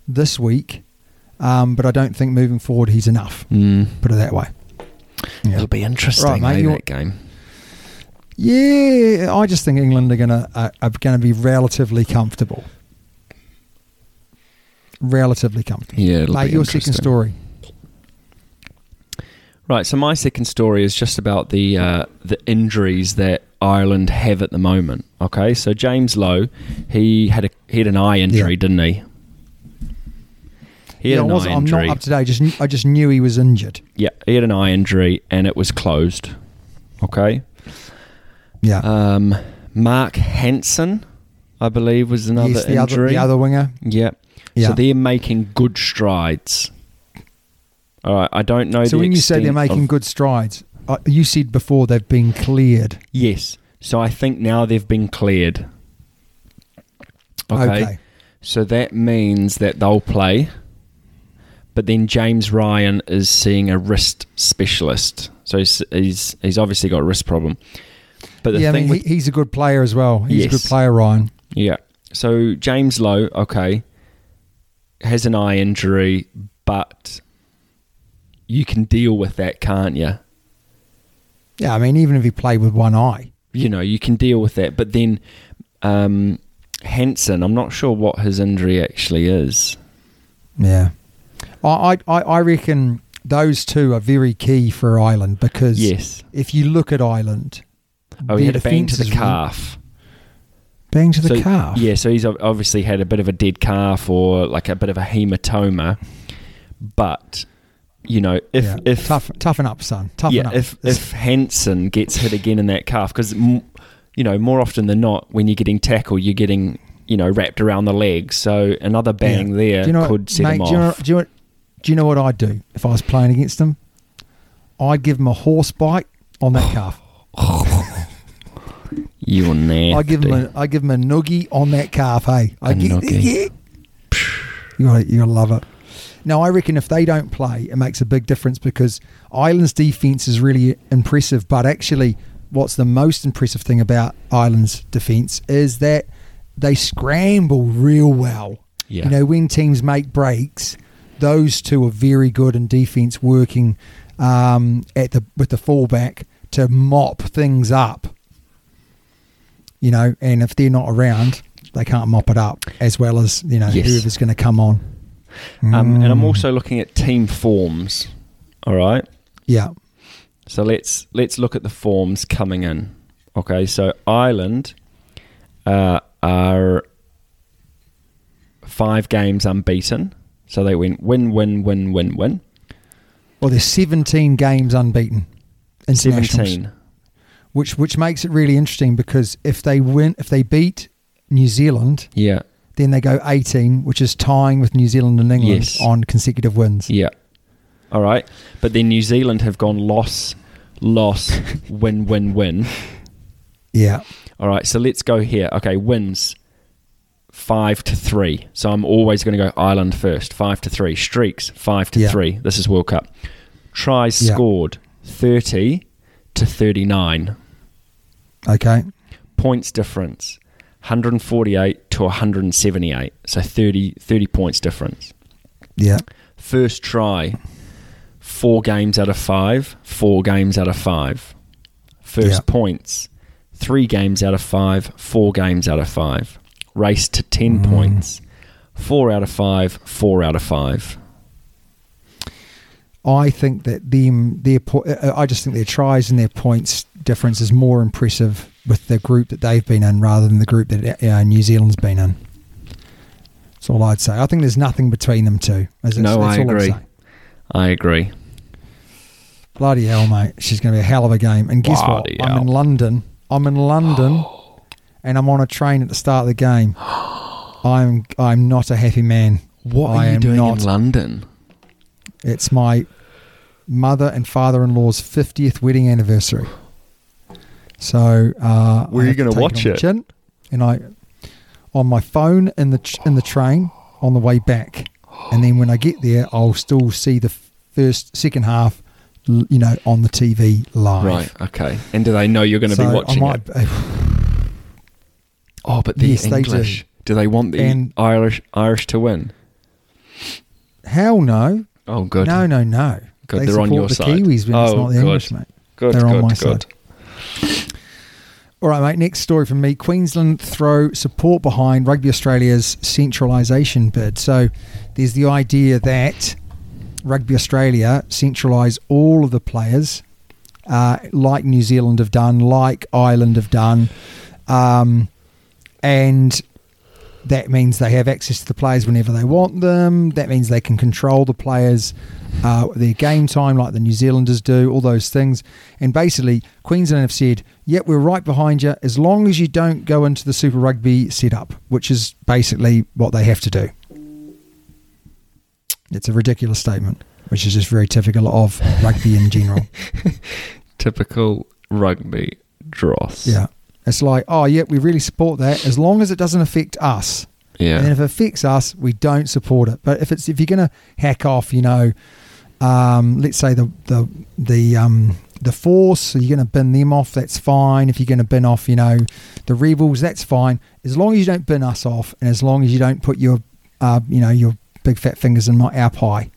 this week, but I don't think moving forward he's enough. Put it that way. Yeah. It'll be interesting, right, mate, that game. Yeah, I just think England are going to be relatively comfortable. Yeah, it'll be your second story. Right, so my second story is just about the injuries that Ireland have at the moment. Okay, so James Lowe, he had an eye injury, didn't he? I'm not up to date. I just knew he was injured. Yeah, he had an eye injury and it was closed. Okay. Yeah. Mark Hansen, I believe, was another injury. The other winger. Yeah. Yeah. So they're making good strides. All right, I don't know. So when you say they're making good strides, you said before they've been cleared. Yes. So I think now they've been cleared. Okay. So that means that they'll play. But then James Ryan is seeing a wrist specialist. So he's obviously got a wrist problem. But he's a good player as well. He's a good player, Ryan. Yeah. So James Lowe, okay, has an eye injury, but you can deal with that, can't you? Yeah, I mean, even if he played with one eye. You know, you can deal with that. But then Hansen, I'm not sure what his injury actually is. Yeah. I reckon those two are very key for Ireland because if you look at Ireland... Oh, he had a bang to the calf. Bang to the calf? Yeah, so he's obviously had a bit of a dead calf or like a bit of a hematoma. But, you know, if toughen up, son. Toughen up. If Hansen gets hit again in that calf, because, you know, more often than not, when you're getting tackled, you're getting, you know, wrapped around the leg. So another bang there could set him off. Do you know what I'd do if I was playing against him? I'd give him a horse bite on that calf. You're nasty. I give him a noogie on that calf, hey? Yeah. You're going to love it. Now, I reckon if they don't play, it makes a big difference because Ireland's defence is really impressive. But actually, what's the most impressive thing about Ireland's defence is that they scramble real well. Yeah. You know, when teams make breaks, those two are very good in defence working with the fullback to mop things up. You know, and if they're not around, they can't mop it up as well as, you know, whoever's going to come on. And I'm also looking at team forms, all right? Yeah. So let's look at the forms coming in. Okay, so Ireland are 5 games unbeaten. So they went win, win, win, win, win. Well, they're 17 games unbeaten. 17. Which makes it really interesting because if they beat New Zealand, then they go 18, which is tying with New Zealand and England on consecutive wins. Yeah. All right. But then New Zealand have gone loss, win, win, win. Yeah. All right. So let's go here. Okay. Wins 5-3. So I'm always going to go Ireland first, 5-3. Streaks 5-3. This is World Cup. Tries scored 30-39. Okay. Points difference, 148-178. So 30 points difference. Yeah. First try, 4 games out of 5. First points, 3 games out of 5, 4 games out of 5. Race to 10 points, 4 out of 5, 4 out of 5. I think that their tries and their points difference is more impressive with the group that they've been in rather than the group that New Zealand's been in. That's all I'd say. I think there's nothing between them two. I agree. Bloody hell, mate. She's going to be a hell of a game. And guess what? I'm in London and I'm on a train at the start of the game. I'm not a happy man. What are you doing in London? It's my mother and father-in-law's 50th wedding anniversary. So, where are you going to watch it? And on my phone in the train on the way back, and then when I get there, I'll still see the second half, you know, on the TV live. Right. Okay. And do they know you're going to be watching it? Oh, but they're English. Do they want the Irish to win? Hell no. Oh, good. No. Good. They're on your side. They support the Kiwis when it's not the English, mate. Good. They're on my side. All right, mate. Next story from me. Queensland throw support behind Rugby Australia's centralisation bid. So there's the idea that Rugby Australia centralise all of the players, like New Zealand have done, like Ireland have done, and that means they have access to the players whenever they want them. That means they can control the players, their game time like the New Zealanders do, all those things. And basically, Queensland have said, yep, we're right behind you as long as you don't go into the Super Rugby setup, which is basically what they have to do. It's a ridiculous statement, which is just very typical of rugby in general. Typical rugby dross. Yeah. It's like, oh, yeah, we really support that as long as it doesn't affect us. Yeah. And if it affects us, we don't support it. But if you're going to hack off, you know, let's say the Force, so you're going to bin them off, that's fine. If you're going to bin off, you know, the Rebels, that's fine. As long as you don't bin us off and as long as you don't put your, you know, your big fat fingers in our pie.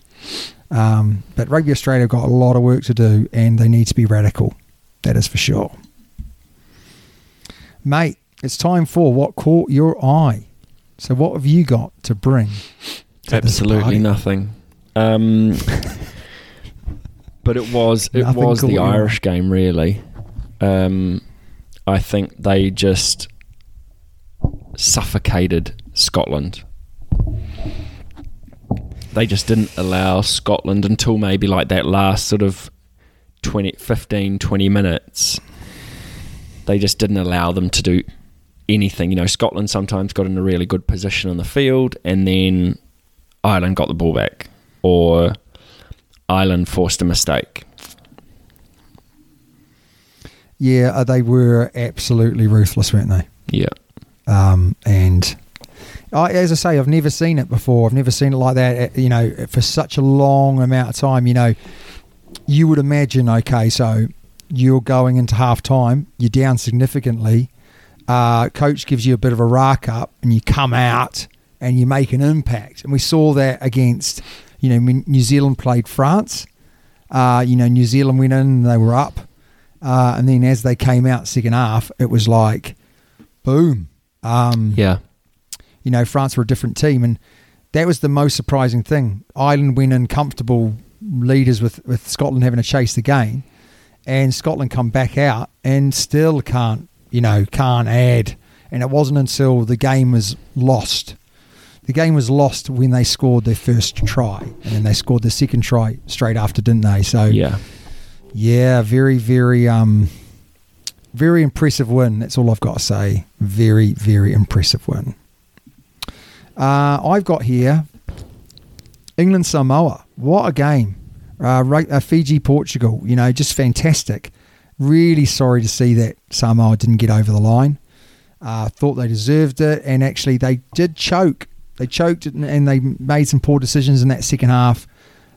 But Rugby Australia have got a lot of work to do and they need to be radical. That is for sure. Mate, it's time for what caught your eye. So what have you got to bring to Absolutely nothing. But it was the Irish game, really. I think they just suffocated Scotland. They just didn't allow Scotland until maybe like that last sort of 15, 20 minutes. They just didn't allow them to do anything. You know, Scotland sometimes got in a really good position on the field and then Ireland got the ball back, or Ireland forced a mistake. Yeah, they were absolutely ruthless, weren't they? Yeah. And as I say, I've never seen it before. I've never seen it like that, you know, for such a long amount of time. You know, you would imagine, okay, so you're going into half time, you're down significantly, coach gives you a bit of a rack up and you come out and you make an impact. And we saw that against, you know, when New Zealand played France, you know, New Zealand went in and they were up. And then as they came out second half, it was like, boom. Yeah. You know, France were a different team. And that was the most surprising thing. Ireland went in comfortable leaders with Scotland having to chase the game. And Scotland come back out and still can't, you know, can't add. And it wasn't until the game was lost. The game was lost when they scored their first try. And then they scored their second try straight after, didn't they? So, yeah. Yeah, very, very, very impressive win. That's all I've got to say. Very, very impressive win. I've got here England Samoa. What a game! Fiji Portugal. You know, just fantastic. Really sorry to see that Samoa didn't get over the line. Thought they deserved it, and actually they did choke. They choked, and they made some poor decisions in that second half.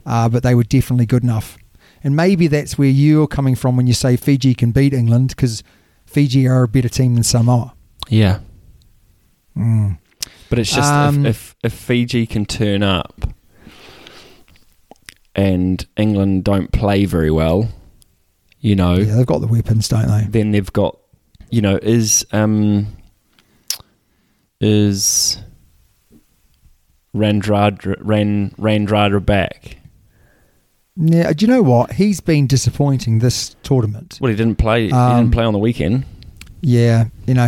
But they were definitely good enough. And maybe that's where you're coming from when you say Fiji can beat England, because Fiji are a better team than Samoa. Yeah. Mm. But it's just if Fiji can turn up and England don't play very well, you know. Yeah, they've got the weapons, don't they? Then they've got, you know, is Randrada back? Yeah, do you know what? He's been disappointing this tournament. Well, he didn't play. He didn't play on the weekend. Yeah, you know,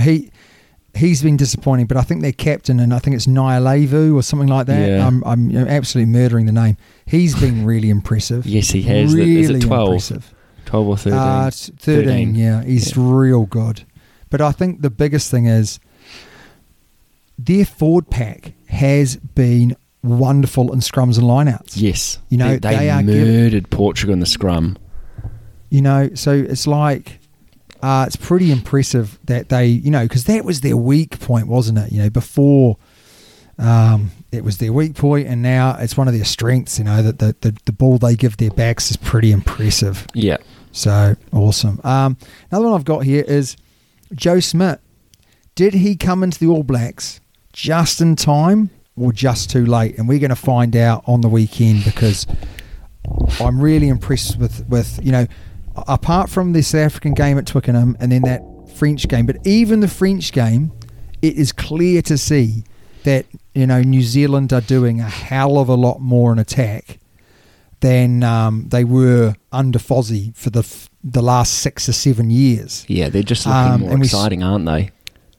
he's been disappointing. But I think their captain, and I think it's Nialevu or something like that. Yeah. I'm absolutely murdering the name. He's been really impressive. Yes, he has. Really is it 12? Impressive. 12 or 13? 13. Yeah, he's real good. But I think the biggest thing is their forward pack has been wonderful in scrums and lineouts. Yes, you know they are murdered Portugal in the scrum. You know, so it's like it's pretty impressive that they, you know, because that was their weak point, wasn't it? You know, before it was their weak point, and now it's one of their strengths. You know that the ball they give their backs is pretty impressive. Yeah, so awesome. Another one I've got here is Joe Smith. Did he come into the All Blacks just in time? Or just too late? And we're going to find out on the weekend, because I'm really impressed with you know, apart from the South African game at Twickenham and then that French game, but even the French game, it is clear to see that, you know, New Zealand are doing a hell of a lot more in attack than they were under Fozzie for the last 6 or 7 years. Yeah, they're just looking more exciting, aren't they?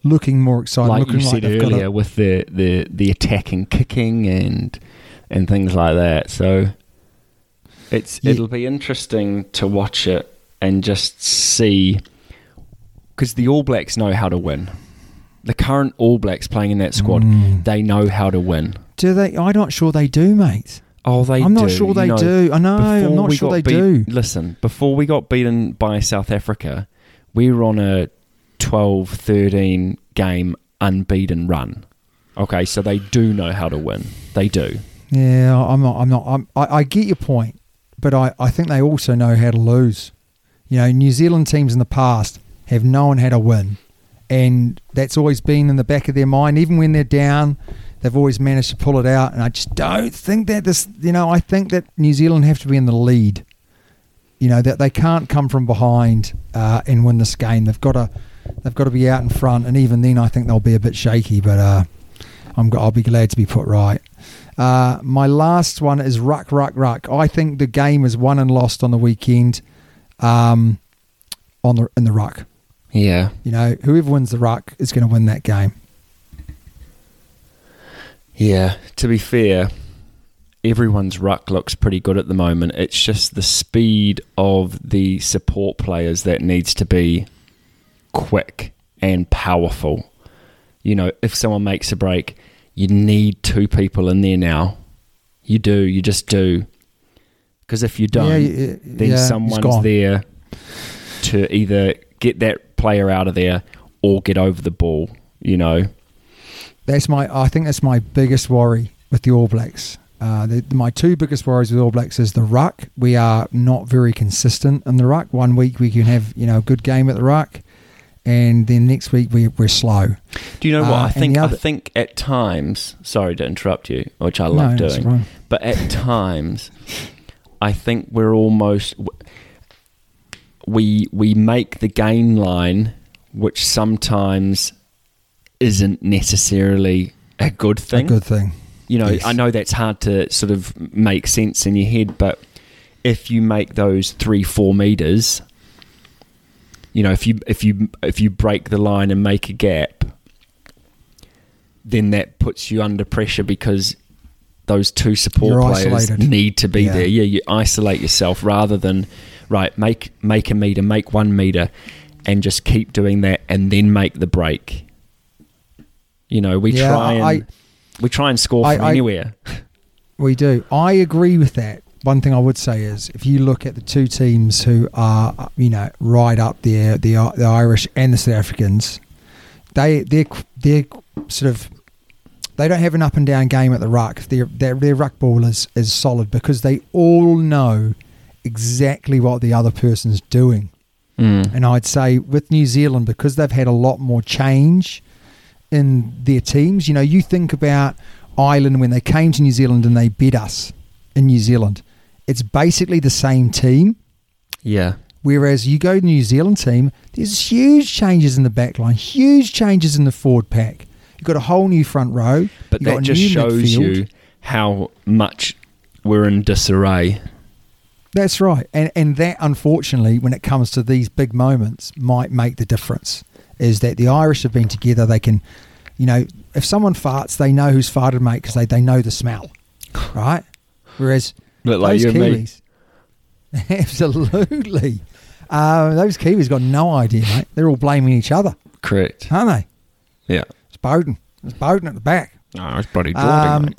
Looking more exciting. Like you said earlier, with the attack and kicking and things like that. So it'll be interesting to watch it and just see, because the All Blacks know how to win. The current All Blacks playing in that squad, they know how to win. Do they? I'm not sure they do, mate. Oh, they do. I'm not sure they do. I know. I'm not sure they do. Listen, before we got beaten by South Africa, we were on a 12-13 game unbeaten run. Okay, so they do know how to win. They do. Yeah, I get your point, but I think they also know how to lose. You know, New Zealand teams in the past have known how to win, and that's always been in the back of their mind. Even when they're down, they've always managed to pull it out, and I just don't think that this, you know, I think that New Zealand have to be in the lead. You know, that they can't come from behind and win this game. They've got to be out in front, and even then I think they'll be a bit shaky, but I'll be glad to be put right. My last one is ruck. I think the game is won and lost on the weekend in the ruck. Yeah. You know, whoever wins the ruck is going to win that game. Yeah, to be fair, everyone's ruck looks pretty good at the moment. It's just the speed of the support players that needs to be quick and powerful. You know, if someone makes a break, you need two people in there now. You do, you just do. Because if you don't, then someone's there to either get that player out of there or get over the ball, you know. I think that's my biggest worry with the All Blacks. My two biggest worries with All Blacks is the ruck. We are not very consistent in the ruck. 1 week we can have, you know, a good game at the ruck, and then next week we're slow. Do you know what? I think at times, sorry to interrupt you, which I love doing, but at times I think we're almost, we make the game line, which sometimes isn't necessarily a good thing. You know, yes. I know that's hard to sort of make sense in your head, but if you make those 3-4 meters, you know, if you break the line and make a gap, then that puts you under pressure because those two support players need to be there. Yeah, you isolate yourself rather than make a meter, make 1 meter, and just keep doing that, and then make the break. You know, we try and score from anywhere. We do. I agree with that. One thing I would say is if you look at the two teams who are, you know, right up there, the Irish and the South Africans, they're sort of, they don't have an up and down game at the ruck. Their ruck ball is solid because they all know exactly what the other person's doing. Mm. And I'd say with New Zealand, because they've had a lot more change in their teams, you know, you think about Ireland when they came to New Zealand and they beat us in New Zealand. It's basically the same team. Yeah. Whereas you go to the New Zealand team, there's huge changes in the back line, huge changes in the forward pack. You've got a whole new front row. But that just shows you how much we're in disarray. That's right. And that, unfortunately, when it comes to these big moments, might make the difference. Is that the Irish have been together, they can, you know, if someone farts, they know who's farted, mate, because they know the smell, right? Whereas those Kiwis, absolutely, those Kiwis got no idea, mate. They're all blaming each other. Correct. Aren't they? Yeah. It's Beauden at the back. Oh, it's bloody Geordie,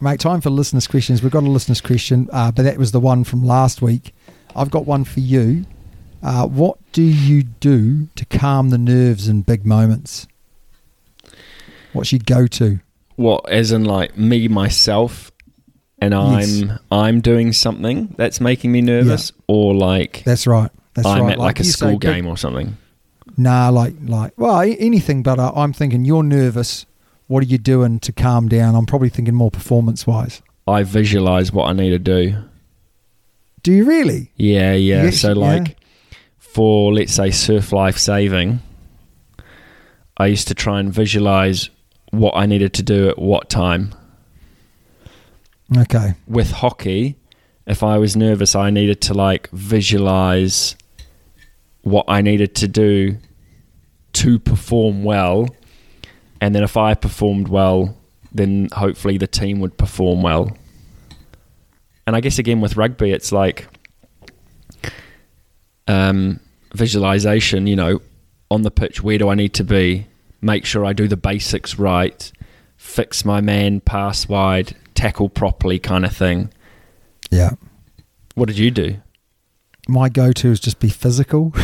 mate, time for listeners' questions. We've got a listeners' question, but that was the one from last week. I've got one for you. What do you do to calm the nerves in big moments? What's your go-to? What, as in like me, myself, and I'm doing something that's making me nervous, or like that's right. That's I'm right. at like a school game or something. Nah, well, anything. But I'm thinking you're nervous. What are you doing to calm down? I'm probably thinking more performance-wise. I visualize what I need to do. Do you really? Yeah, yeah. Yes, so like. Yeah. For, let's say, surf life saving, I used to try and visualise what I needed to do at what time. Okay. With hockey, if I was nervous, I needed to, like, visualise what I needed to do to perform well, and then if I performed well, then hopefully the team would perform well. And I guess, again, with rugby, it's like visualization, you know, on the pitch, where do I need to be? Make sure I do the basics right, fix my man, pass wide, tackle properly, kind of thing. Yeah. What did you do? My go-to is just be physical.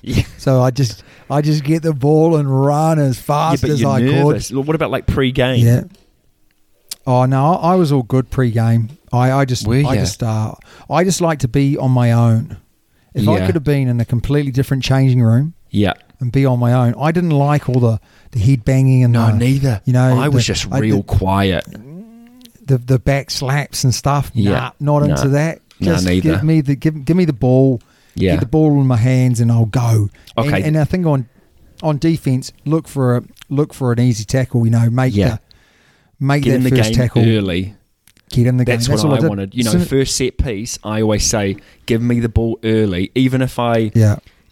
Yeah. So I just get the ball and run as fast as I could. Well, what about like pre-game? Yeah. Oh no, I was all good pre-game. I just like to be on my own. If I could have been in a completely different changing room and be on my own, I didn't like all the head banging and neither. You know, I was just real quiet. The back slaps and stuff. Yeah. Nah, not into that. Just neither. Give me the ball. Yeah. Get the ball in my hands and I'll go. Okay. And I think on defense, look for an easy tackle, you know, make that first tackle early. Get in the game. That's what I wanted. You know, first set piece, I always say, give me the ball early. Even if I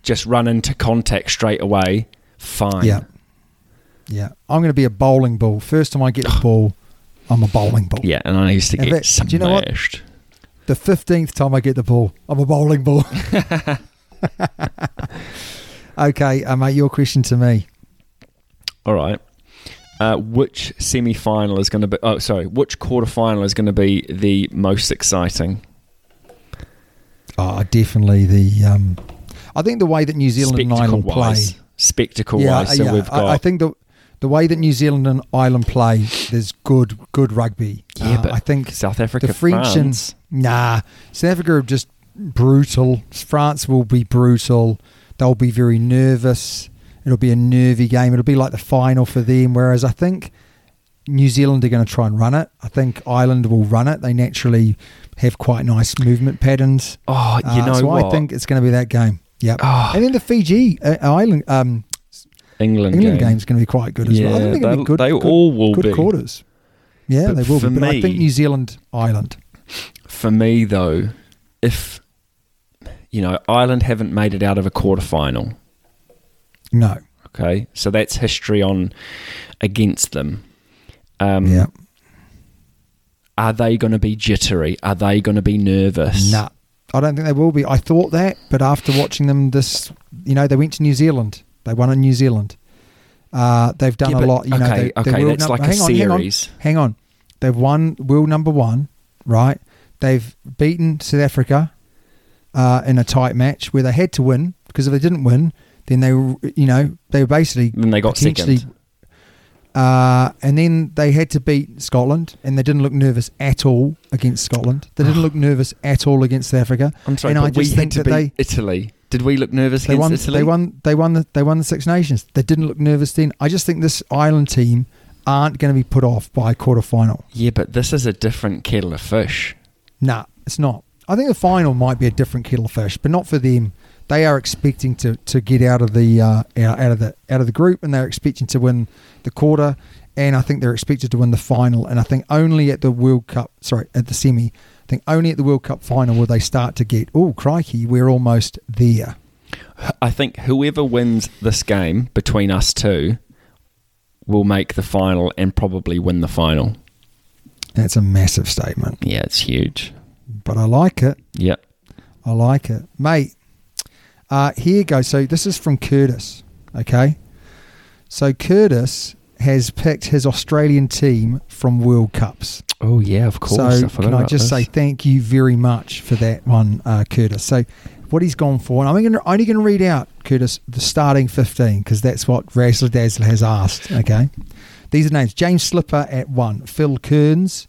just run into contact straight away, fine. Yeah. I'm going to be a bowling ball. First time I get the ball, I'm a bowling ball. Yeah, and I used to get smashed. Do you know what? The 15th time I get the ball, I'm a bowling ball. Okay, mate, your question to me. All right. Which semi-final is going to be... Oh, sorry. Which quarter-final is going to be the most exciting? Oh, definitely the... I think the way that New Zealand and Ireland play... Spectacle-wise. Yeah, so we've got... I think the way that New Zealand and Ireland play, there's good rugby. Yeah, but I think South Africa, the French France... South Africa are just brutal. France will be brutal. They'll be very nervous. It'll be a nervy game. It'll be like the final for them, whereas I think New Zealand are going to try and run it. I think Ireland will run it. They naturally have quite nice movement patterns. Oh, you know so what? I think it's going to be that game. Yep. Oh. And then the Fiji Ireland, England game is going to be quite good as well. I think they're going to be good. They all will be good quarters. Yeah, but they will be. But I think New Zealand, Ireland. For me, though, if Ireland haven't made it out of a quarterfinal. No. Okay, so that's history on against them. Yeah. Are they going to be jittery? Are they going to be nervous? No, I don't think they will be. I thought that, but after watching them they went to New Zealand. They won in New Zealand. They've done a lot. That's like a series. Hang on. They've won world number one, right? They've beaten South Africa in a tight match where they had to win, because if they didn't win... Then they were basically... Then they got second. And then they had to beat Scotland, and they didn't look nervous at all against Scotland. They didn't look nervous at all against South Africa. I'm sorry, but we had to beat Italy. Did we look nervous against Italy? They won the Six Nations. They didn't look nervous then. I just think this Ireland team aren't going to be put off by quarterfinal. Yeah, but this is a different kettle of fish. Nah, it's not. I think the final might be a different kettle of fish, but not for them. They are expecting to get out of the group, and they're expecting to win the quarter, and I think they're expected to win the final. And I think only at the World Cup, at the semi, I think only at the World Cup final will they start to get, oh crikey, we're almost there. I think whoever wins this game between us two will make the final and probably win the final. That's a massive statement. Yeah, it's huge. But I like it. Yep. I like it, mate. Here you go. So this is from Curtis, okay? So Curtis has picked his Australian team from World Cups. Oh, yeah, of course. So can I just say thank you very much for that one, Curtis. So what he's gone for, and I'm only going to read out, Curtis, the starting 15, because that's what Razzle Dazzle has asked, okay? These are names. James Slipper at 1, Phil Kearns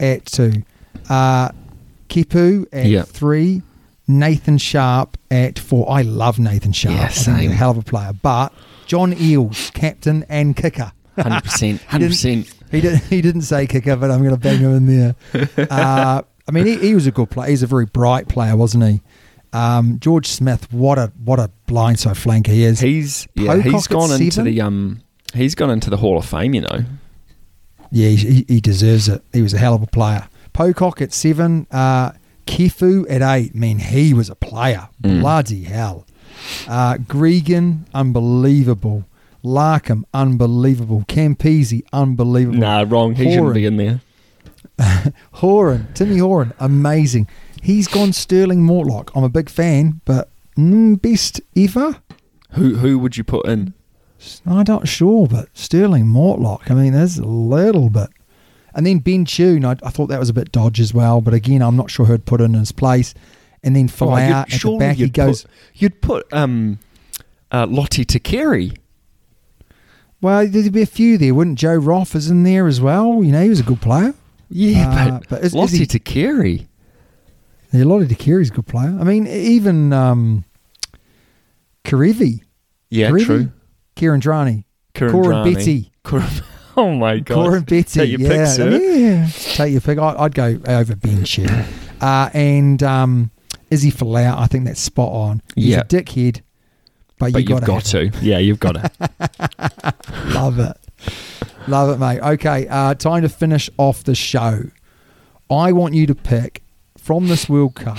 at 2, Kepu at 3, Nathan Sharp at 4. I love Nathan Sharp. Yeah, same. I think he's a hell of a player. But John Eales, captain and kicker. 100%. 100%. He didn't say kicker, but I'm going to bang him in there. I mean, he was a good player. He's a very bright player, wasn't he? George Smith, what a blindside flanker he is. He's gone into the Hall of Fame, you know. Yeah, he deserves it. He was a hell of a player. Pocock at 7. Kefu at 8, he was a player. Bloody hell. Gregan, unbelievable. Larkham, unbelievable. Campese, unbelievable. Nah, wrong. He shouldn't be in there. Timmy Horan, amazing. He's gone Sterling Mortlock. I'm a big fan, but best ever? Who would you put in? I'm not sure, but Sterling Mortlock. There's a little bit. And then Ben Tune, I thought that was a bit dodgy as well. But again, I'm not sure who'd put in his place. And then Flair at the back, he goes... You'd put Lottie Takeri. Well, there'd be a few there, wouldn't? Joe Roth is in there as well. He was a good player. Yeah, but Lottie Takeri. Yeah, Lottie Takeri's a good player. Even Kerevi. Yeah, Kerevi? True. Kirandrani. Corin Betty. Oh, my God. Corin Betty. Take your pick, sir. Yeah. Take your pick. I'd go over Ben Shear. And Izzy Folau, I think that's spot on. He's a dickhead, but you've got to. Yeah, you've got to. Love it. Love it, mate. Okay, time to finish off the show. I want you to pick, from this World Cup,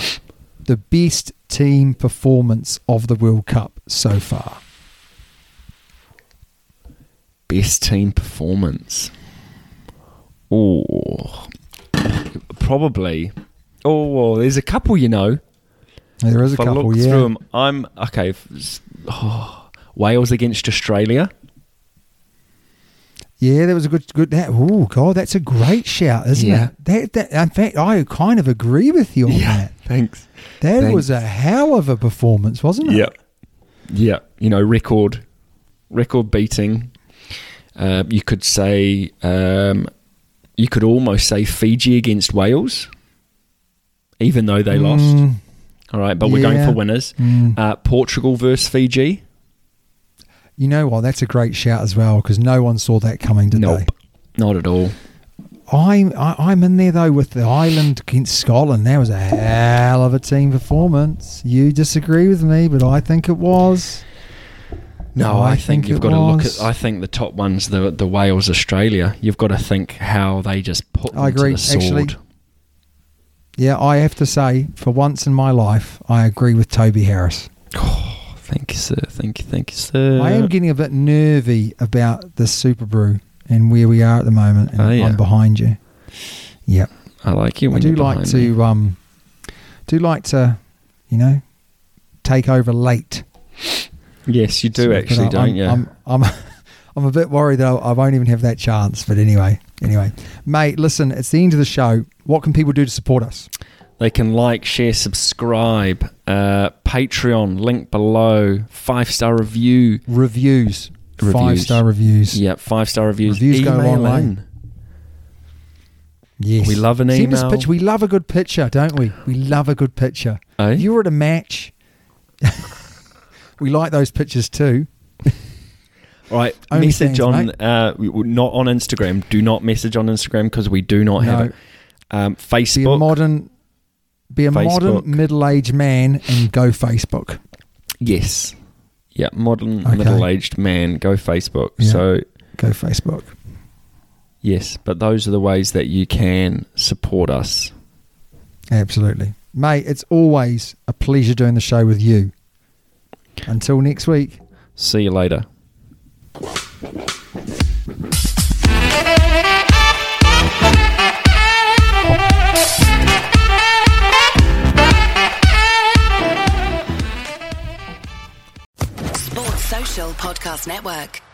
the best team performance of the World Cup so far. Best team performance. Probably. Oh, there's a couple, you know. There is a couple, yeah. If I look through them, I'm... Okay. Wales against Australia. Yeah, that was a good. Oh, God, that's a great shout, isn't it? That, in fact, I kind of agree with you on that. Thanks. That was a hell of a performance, wasn't it? Yeah. You know, record beating. You could say, you could almost say Fiji against Wales, even though they lost. All right, but we're going for winners. Portugal versus Fiji. You know what? That's a great shout as well, because no one saw that coming, did they? Nope, not at all. I'm in there, though, with the Ireland against Scotland. That was a hell of a team performance. You disagree with me, but I think it was. No, I think you've got to look at... I think the top one's the Wales-Australia. You've got to think how they just put them to the sword. Actually, yeah, I have to say, for once in my life, I agree with Toby Harris. Thank you, sir. Thank you, sir. I am getting a bit nervy about the Super Brew and where we are at the moment. And I'm behind you. Yep. I like you. When I do like to, me. Do like to, you know, take over late. Yes, you do actually, don't you? I'm a bit worried that I won't even have that chance. But anyway, mate, listen. It's the end of the show. What can people do to support us? They can like, share, subscribe, Patreon, link below, 5-star review. Reviews. 5-star reviews. Yeah, 5-star reviews. Reviews email go online. Yes. We love an email. Picture. We love a good picture, don't we? We love a good picture. Oh? If you were at a match, we like those pictures too. All right, only message fans, on, not on Instagram. Do not message on Instagram because we do not have it. Facebook. Be a modern middle-aged man and go Facebook. Yes. Yeah, modern middle-aged man, go Facebook. Yeah. So go Facebook. Yes, but those are the ways that you can support us. Absolutely. Mate, it's always a pleasure doing the show with you. Until next week. See you later. Podcast Network.